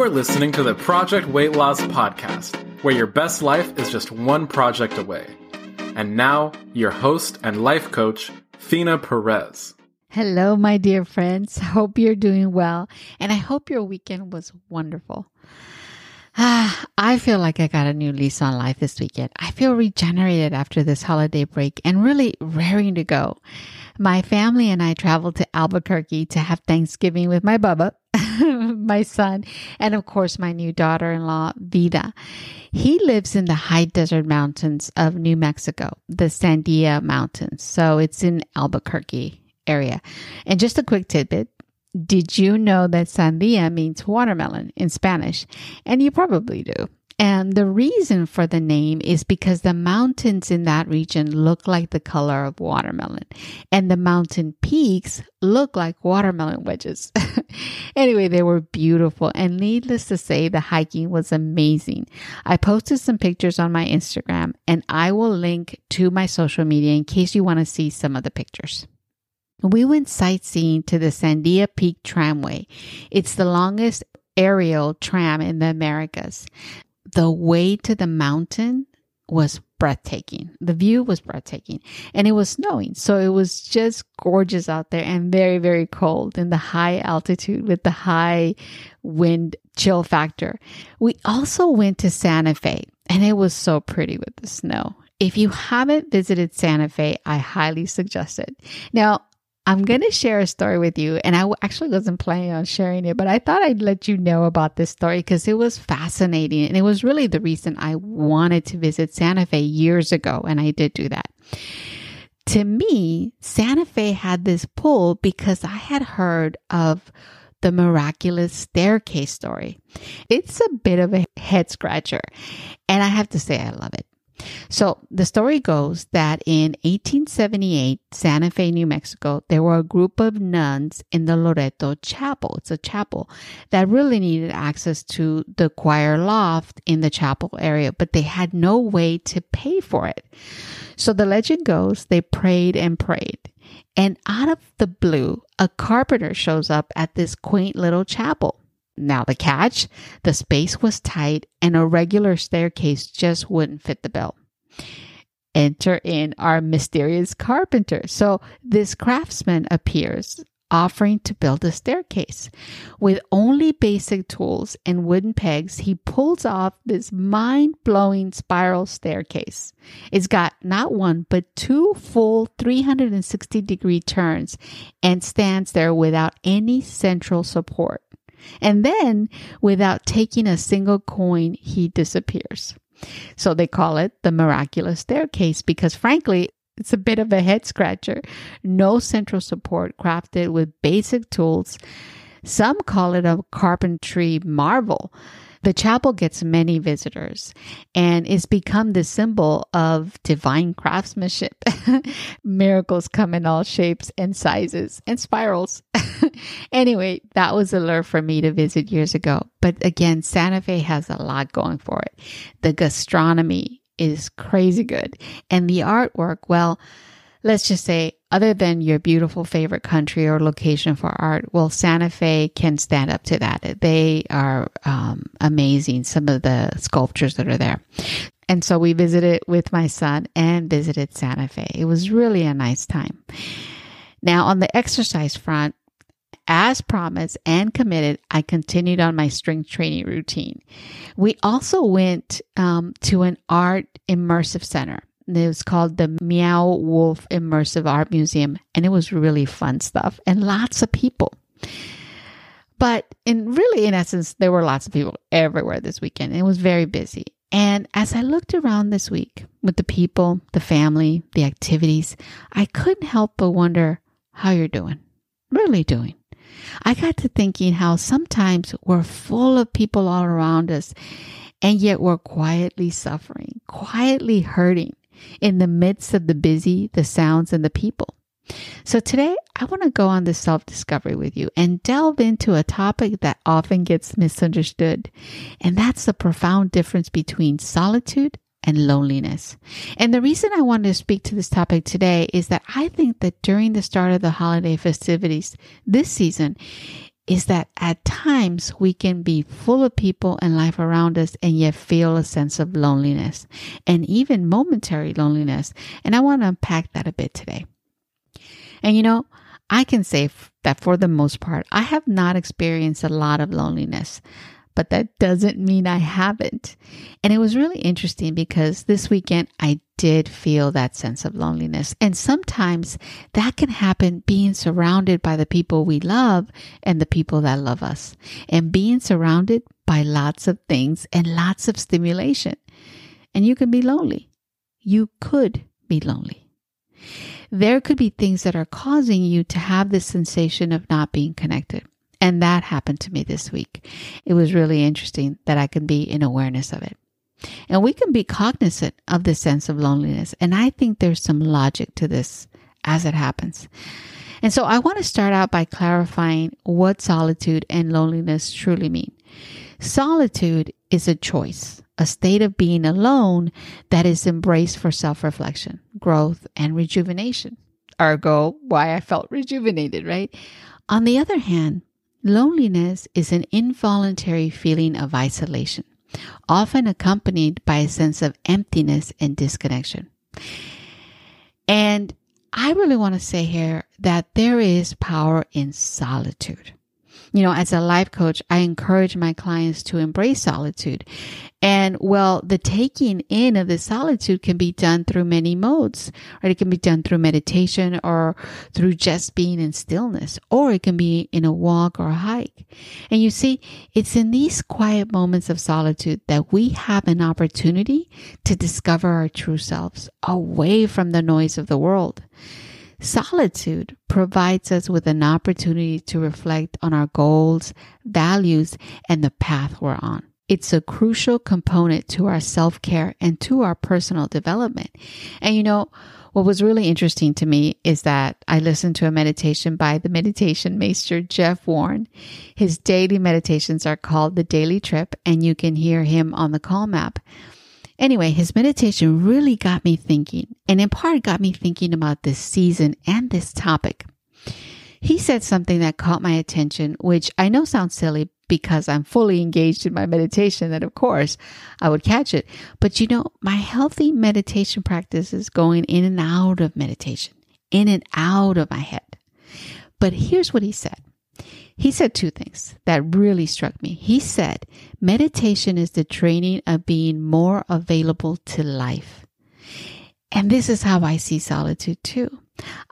You are listening to the Project Weight Loss podcast, where your best life is just one project away. And now, your host and life coach, Fina Perez. Hello, my dear friends. Hope you're doing well, and I hope your weekend was wonderful. I feel like I got a new lease on life this weekend. I feel regenerated after this holiday break and really raring to go. My family and I traveled to Albuquerque to have Thanksgiving with my Bubba, my son, and of course, my new daughter-in-law, Vida. He lives in the high desert mountains of New Mexico, the Sandia Mountains. So it's in Albuquerque area. And just a quick tidbit. Did you know that sandia means watermelon in Spanish? And you probably do. And the reason for the name is because the mountains in that region look like the color of watermelon, and the mountain peaks look like watermelon wedges. Anyway, they were beautiful, and needless to say, the hiking was amazing. I posted some pictures on my Instagram, and I will link to my social media in case you want to see some of the pictures. We went sightseeing to the Sandia Peak Tramway. It's the longest aerial tram in the Americas. The way to the mountain was breathtaking. The view was breathtaking, and it was snowing. So it was just gorgeous out there and very, very cold in the high altitude with the high wind chill factor. We also went to Santa Fe, and it was so pretty with the snow. If you haven't visited Santa Fe, I highly suggest it. Now, I'm going to share a story with you, and I actually wasn't planning on sharing it, but I thought I'd let you know about this story because it was fascinating, and it was really the reason I wanted to visit Santa Fe years ago, and I did do that. To me, Santa Fe had this pull because I had heard of the miraculous staircase story. It's a bit of a head scratcher, and I have to say I love it. So the story goes that in 1878, Santa Fe, New Mexico, there were a group of nuns in the Loretto Chapel. It's a chapel that really needed access to the choir loft in the chapel area, but they had no way to pay for it. So the legend goes, they prayed and prayed. And out of the blue, a carpenter shows up at this quaint little chapel. Now the catch, the space was tight and a regular staircase just wouldn't fit the bill. Enter in our mysterious carpenter. So this craftsman appears, offering to build a staircase. With only basic tools and wooden pegs, he pulls off this mind-blowing spiral staircase. It's got not one, but two full 360-degree turns and stands there without any central support. And then, without taking a single coin, he disappears. So they call it the miraculous staircase because, frankly, it's a bit of a head scratcher. No central support, crafted with basic tools. Some call it a carpentry marvel. The chapel gets many visitors and it's become the symbol of divine craftsmanship. Miracles come in all shapes and sizes and spirals. Anyway, that was a lure for me to visit years ago. But again, Santa Fe has a lot going for it. The gastronomy is crazy good. And the artwork, well, let's just say, other than your beautiful favorite country or location for art, well, Santa Fe can stand up to that. They are amazing, some of the sculptures that are there. And so we visited with my son and visited Santa Fe. It was really a nice time. Now, on the exercise front, as promised and committed, I continued on my strength training routine. We also went to an art immersive center. It was called the Meow Wolf Immersive Art Museum, and it was really fun stuff and lots of people. But in essence, there were lots of people everywhere this weekend. It was very busy. And as I looked around this week with the people, the family, the activities, I couldn't help but wonder how you're doing, really doing. I got to thinking how sometimes we're full of people all around us, and yet we're quietly suffering, quietly hurting, in the midst of the busy, the sounds, and the people. So today, I want to go on this self-discovery with you and delve into a topic that often gets misunderstood, and that's the profound difference between solitude and loneliness. And the reason I wanted to speak to this topic today is that I think that during the start of the holiday festivities this season, is that at times we can be full of people and life around us and yet feel a sense of loneliness and even momentary loneliness. And I want to unpack that a bit today. And you know, I can say that for the most part, I have not experienced a lot of loneliness, but that doesn't mean I haven't. And it was really interesting because this weekend I did feel that sense of loneliness. And sometimes that can happen being surrounded by the people we love and the people that love us, and being surrounded by lots of things and lots of stimulation. And you can be lonely. You could be lonely. There could be things that are causing you to have this sensation of not being connected. And that happened to me this week. It was really interesting that I can be in awareness of it. And we can be cognizant of the sense of loneliness. And I think there's some logic to this as it happens. And so I want to start out by clarifying what solitude and loneliness truly mean. Solitude is a choice, a state of being alone that is embraced for self-reflection, growth, and rejuvenation. Ergo, why I felt rejuvenated, right? On the other hand, loneliness is an involuntary feeling of isolation, often accompanied by a sense of emptiness and disconnection. And I really want to say here that there is power in solitude. You know, as a life coach, I encourage my clients to embrace solitude. And well, the taking in of the solitude can be done through many modes, right? It can be done through meditation or through just being in stillness, or it can be in a walk or a hike. And you see, it's in these quiet moments of solitude that we have an opportunity to discover our true selves away from the noise of the world. Solitude provides us with an opportunity to reflect on our goals, values, and the path we're on. It's a crucial component to our self-care and to our personal development. And you know, what was really interesting to me is that I listened to a meditation by the meditation master, Jeff Warren. His daily meditations are called the Daily Trip, and you can hear him on the Calm app. Anyway, his meditation really got me thinking, and in part got me thinking about this season and this topic. He said something that caught my attention, which I know sounds silly because I'm fully engaged in my meditation, that of course I would catch it. But you know, my healthy meditation practice is going in and out of meditation, in and out of my head. But here's what he said. He said two things that really struck me. He said, meditation is the training of being more available to life. And this is how I see solitude too.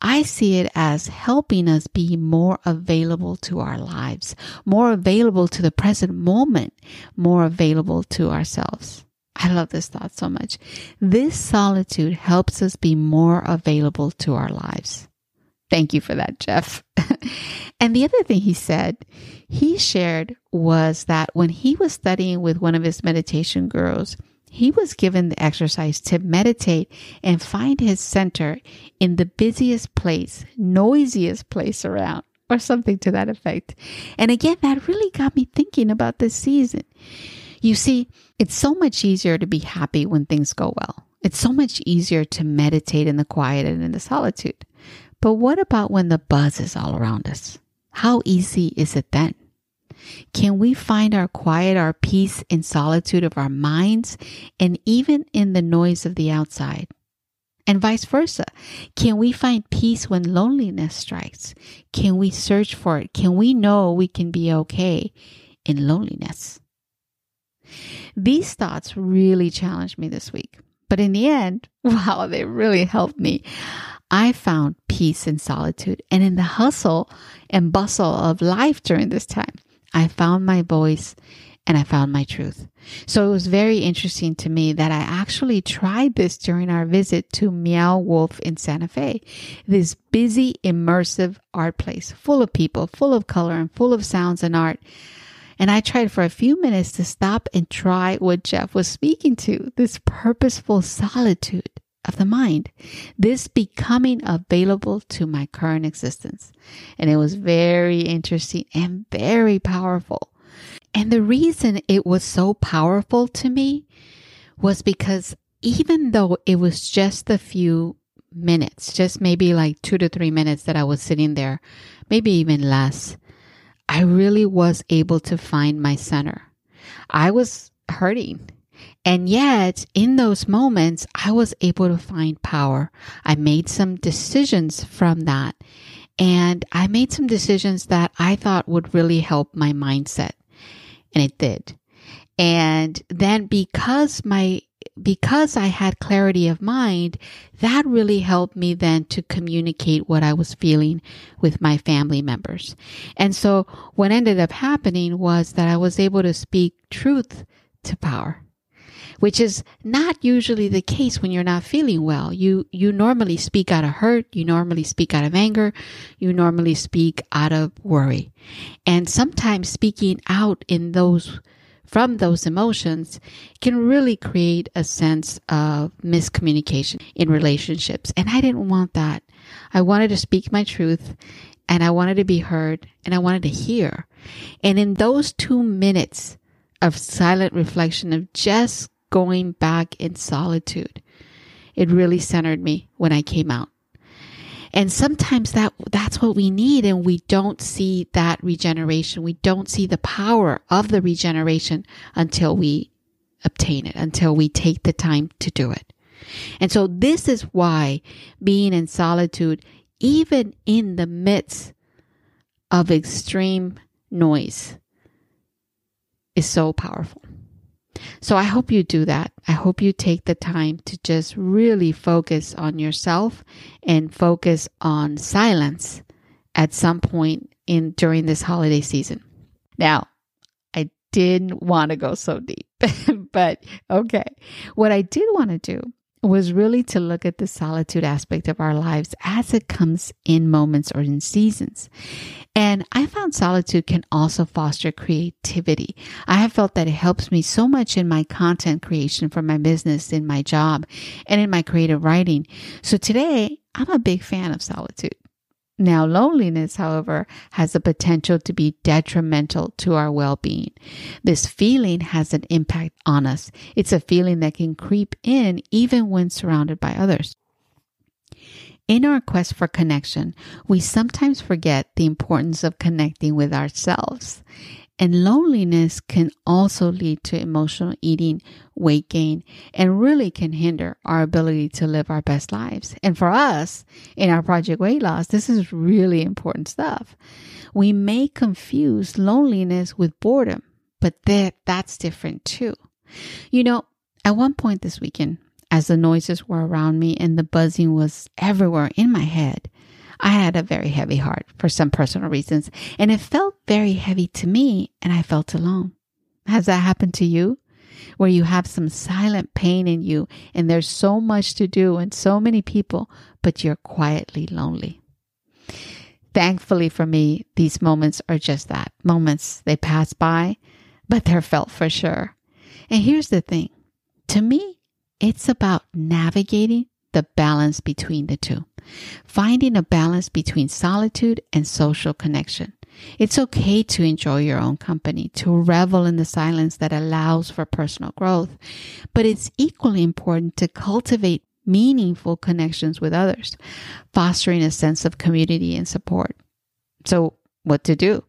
I see it as helping us be more available to our lives, more available to the present moment, more available to ourselves. I love this thought so much. This solitude helps us be more available to our lives. Thank you for that, Jeff. And the other thing he shared was that when he was studying with one of his meditation gurus, he was given the exercise to meditate and find his center in the busiest place, noisiest place around, or something to that effect. And again, that really got me thinking about this season. You see, it's so much easier to be happy when things go well. It's so much easier to meditate in the quiet and in the solitude. But what about when the buzz is all around us? How easy is it then? Can we find our quiet, our peace in solitude of our minds and even in the noise of the outside? And vice versa. Can we find peace when loneliness strikes? Can we search for it? Can we know we can be okay in loneliness? These thoughts really challenged me this week. But in the end, wow, they really helped me. I found peace in solitude, and in the hustle and bustle of life during this time, I found my voice and I found my truth. So it was very interesting to me that I actually tried this during our visit to Meow Wolf in Santa Fe, this busy, immersive art place full of people, full of color and full of sounds and art. And I tried for a few minutes to stop and try what Jeff was speaking to, this purposeful solitude of the mind, this becoming available to my current existence. And it was very interesting and very powerful. And the reason it was so powerful to me was because even though it was just a few minutes, just maybe like 2 to 3 minutes that I was sitting there, maybe even less, I really was able to find my center. I was hurting. And yet, in those moments, I was able to find power. I made some decisions from that. And I made some decisions that I thought would really help my mindset. And it did. And then because I had clarity of mind, that really helped me then to communicate what I was feeling with my family members. And so what ended up happening was that I was able to speak truth to power, which is not usually the case when you're not feeling well. You normally speak out of hurt. You normally speak out of anger. You normally speak out of worry. And sometimes speaking out from those emotions can really create a sense of miscommunication in relationships. And I didn't want that. I wanted to speak my truth, and I wanted to be heard, and I wanted to hear. And in those 2 minutes of silent reflection, of just going back in solitude, it really centered me when I came out. And sometimes that's what we need, and we don't see that regeneration. We don't see the power of the regeneration until we obtain it, until we take the time to do it. And so this is why being in solitude, even in the midst of extreme noise, is so powerful. So I hope you do that. I hope you take the time to just really focus on yourself and focus on silence at some point during this holiday season. Now, I didn't want to go so deep, but okay. What I did want to do was really to look at the solitude aspect of our lives as it comes in moments or in seasons. And I found solitude can also foster creativity. I have felt that it helps me so much in my content creation for my business, in my job, and in my creative writing. So today, I'm a big fan of solitude. Now, loneliness, however, has the potential to be detrimental to our well-being. This feeling has an impact on us. It's a feeling that can creep in even when surrounded by others. In our quest for connection, we sometimes forget the importance of connecting with ourselves. And loneliness can also lead to emotional eating, weight gain, and really can hinder our ability to live our best lives. And for us, in our Project Weight Loss, this is really important stuff. We may confuse loneliness with boredom, but that's different too. You know, at one point this weekend, as the noises were around me and the buzzing was everywhere in my head, I had a very heavy heart for some personal reasons, and it felt very heavy to me, and I felt alone. Has that happened to you? Where you have some silent pain in you, and there's so much to do and so many people, but you're quietly lonely. Thankfully for me, these moments are just that, moments. They pass by, but they're felt for sure. And here's the thing. To me, it's about navigating the balance between the two. Finding a balance between solitude and social connection. It's okay to enjoy your own company, to revel in the silence that allows for personal growth, but it's equally important to cultivate meaningful connections with others, fostering a sense of community and support. So, what to do?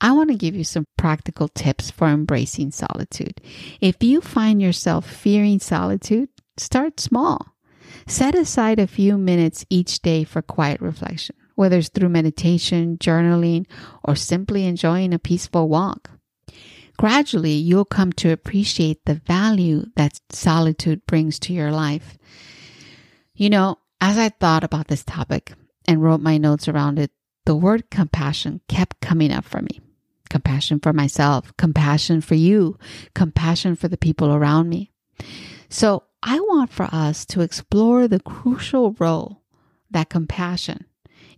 I want to give you some practical tips for embracing solitude. If you find yourself fearing solitude, start small. Set aside a few minutes each day for quiet reflection, whether it's through meditation, journaling, or simply enjoying a peaceful walk. Gradually, you'll come to appreciate the value that solitude brings to your life. You know, as I thought about this topic and wrote my notes around it, the word compassion kept coming up for me. Compassion for myself, compassion for you, compassion for the people around me. So, I want for us to explore the crucial role that compassion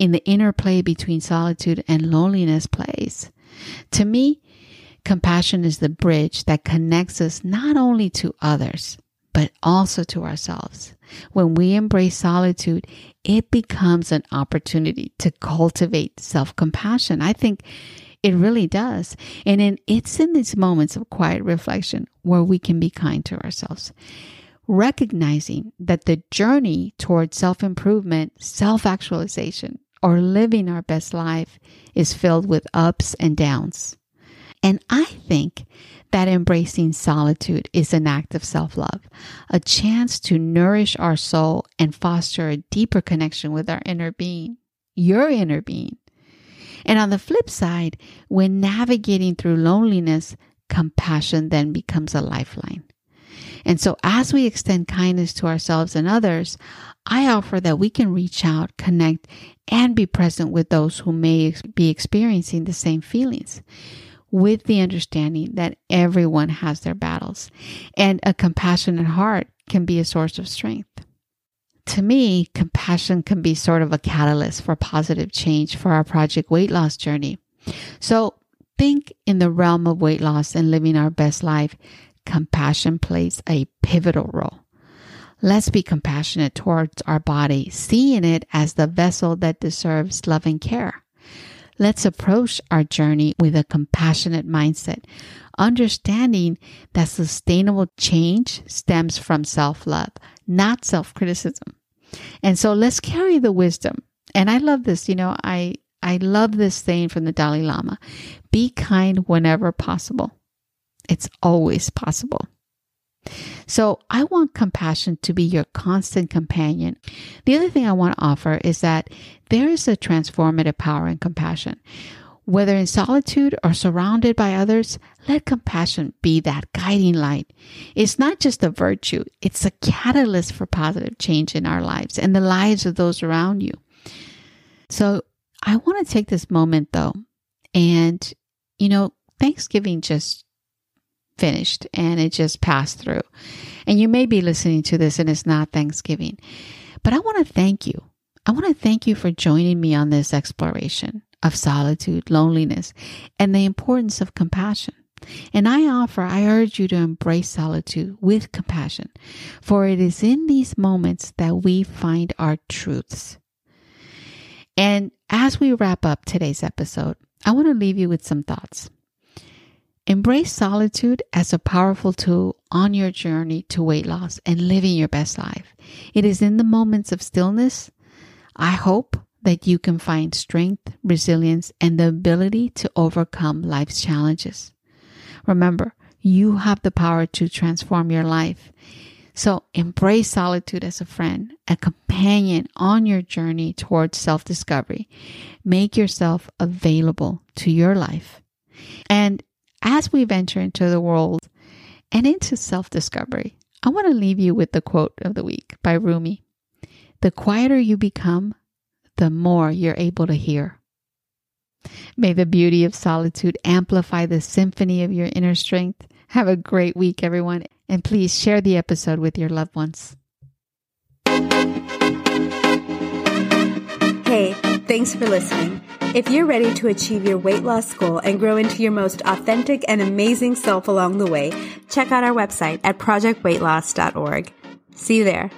in the interplay between solitude and loneliness plays. To me, compassion is the bridge that connects us not only to others, but also to ourselves. When we embrace solitude, it becomes an opportunity to cultivate self-compassion. I think it really does. And it's in these moments of quiet reflection where we can be kind to ourselves. Recognizing that the journey towards self-improvement, self-actualization, or living our best life is filled with ups and downs. And I think that embracing solitude is an act of self-love, a chance to nourish our soul and foster a deeper connection with our inner being, your inner being. And on the flip side, when navigating through loneliness, compassion then becomes a lifeline. And so as we extend kindness to ourselves and others, I offer that we can reach out, connect, and be present with those who may be experiencing the same feelings, with the understanding that everyone has their battles, and a compassionate heart can be a source of strength. To me, compassion can be sort of a catalyst for positive change for our Project Weight Loss journey. So think in the realm of weight loss and living our best life, compassion plays a pivotal role. Let's be compassionate towards our body, seeing it as the vessel that deserves love and care. Let's approach our journey with a compassionate mindset, understanding that sustainable change stems from self-love, not self-criticism. And so let's carry the wisdom. And I love this, I love this saying from the Dalai Lama, be kind whenever possible. It's always possible. So I want compassion to be your constant companion. The other thing I want to offer is that there is a transformative power in compassion. Whether in solitude or surrounded by others, let compassion be that guiding light. It's not just a virtue, it's a catalyst for positive change in our lives and the lives of those around you. So I want to take this moment though, and Thanksgiving just finished and it just passed through. And you may be listening to this and it's not Thanksgiving, but I want to thank you. I want to thank you for joining me on this exploration of solitude, loneliness, and the importance of compassion. And I urge you to embrace solitude with compassion, for it is in these moments that we find our truths. And as we wrap up today's episode, I want to leave you with some thoughts. Embrace solitude as a powerful tool on your journey to weight loss and living your best life. It is in the moments of stillness, I hope, that you can find strength, resilience, and the ability to overcome life's challenges. Remember, you have the power to transform your life. So embrace solitude as a friend, a companion on your journey towards self-discovery. Make yourself available to your life. And as we venture into the world and into self-discovery, I want to leave you with the quote of the week by Rumi. The quieter you become, the more you're able to hear. May the beauty of solitude amplify the symphony of your inner strength. Have a great week, everyone. And please share the episode with your loved ones. Hey, thanks for listening. If you're ready to achieve your weight loss goal and grow into your most authentic and amazing self along the way, check out our website at projectweightloss.org. See you there.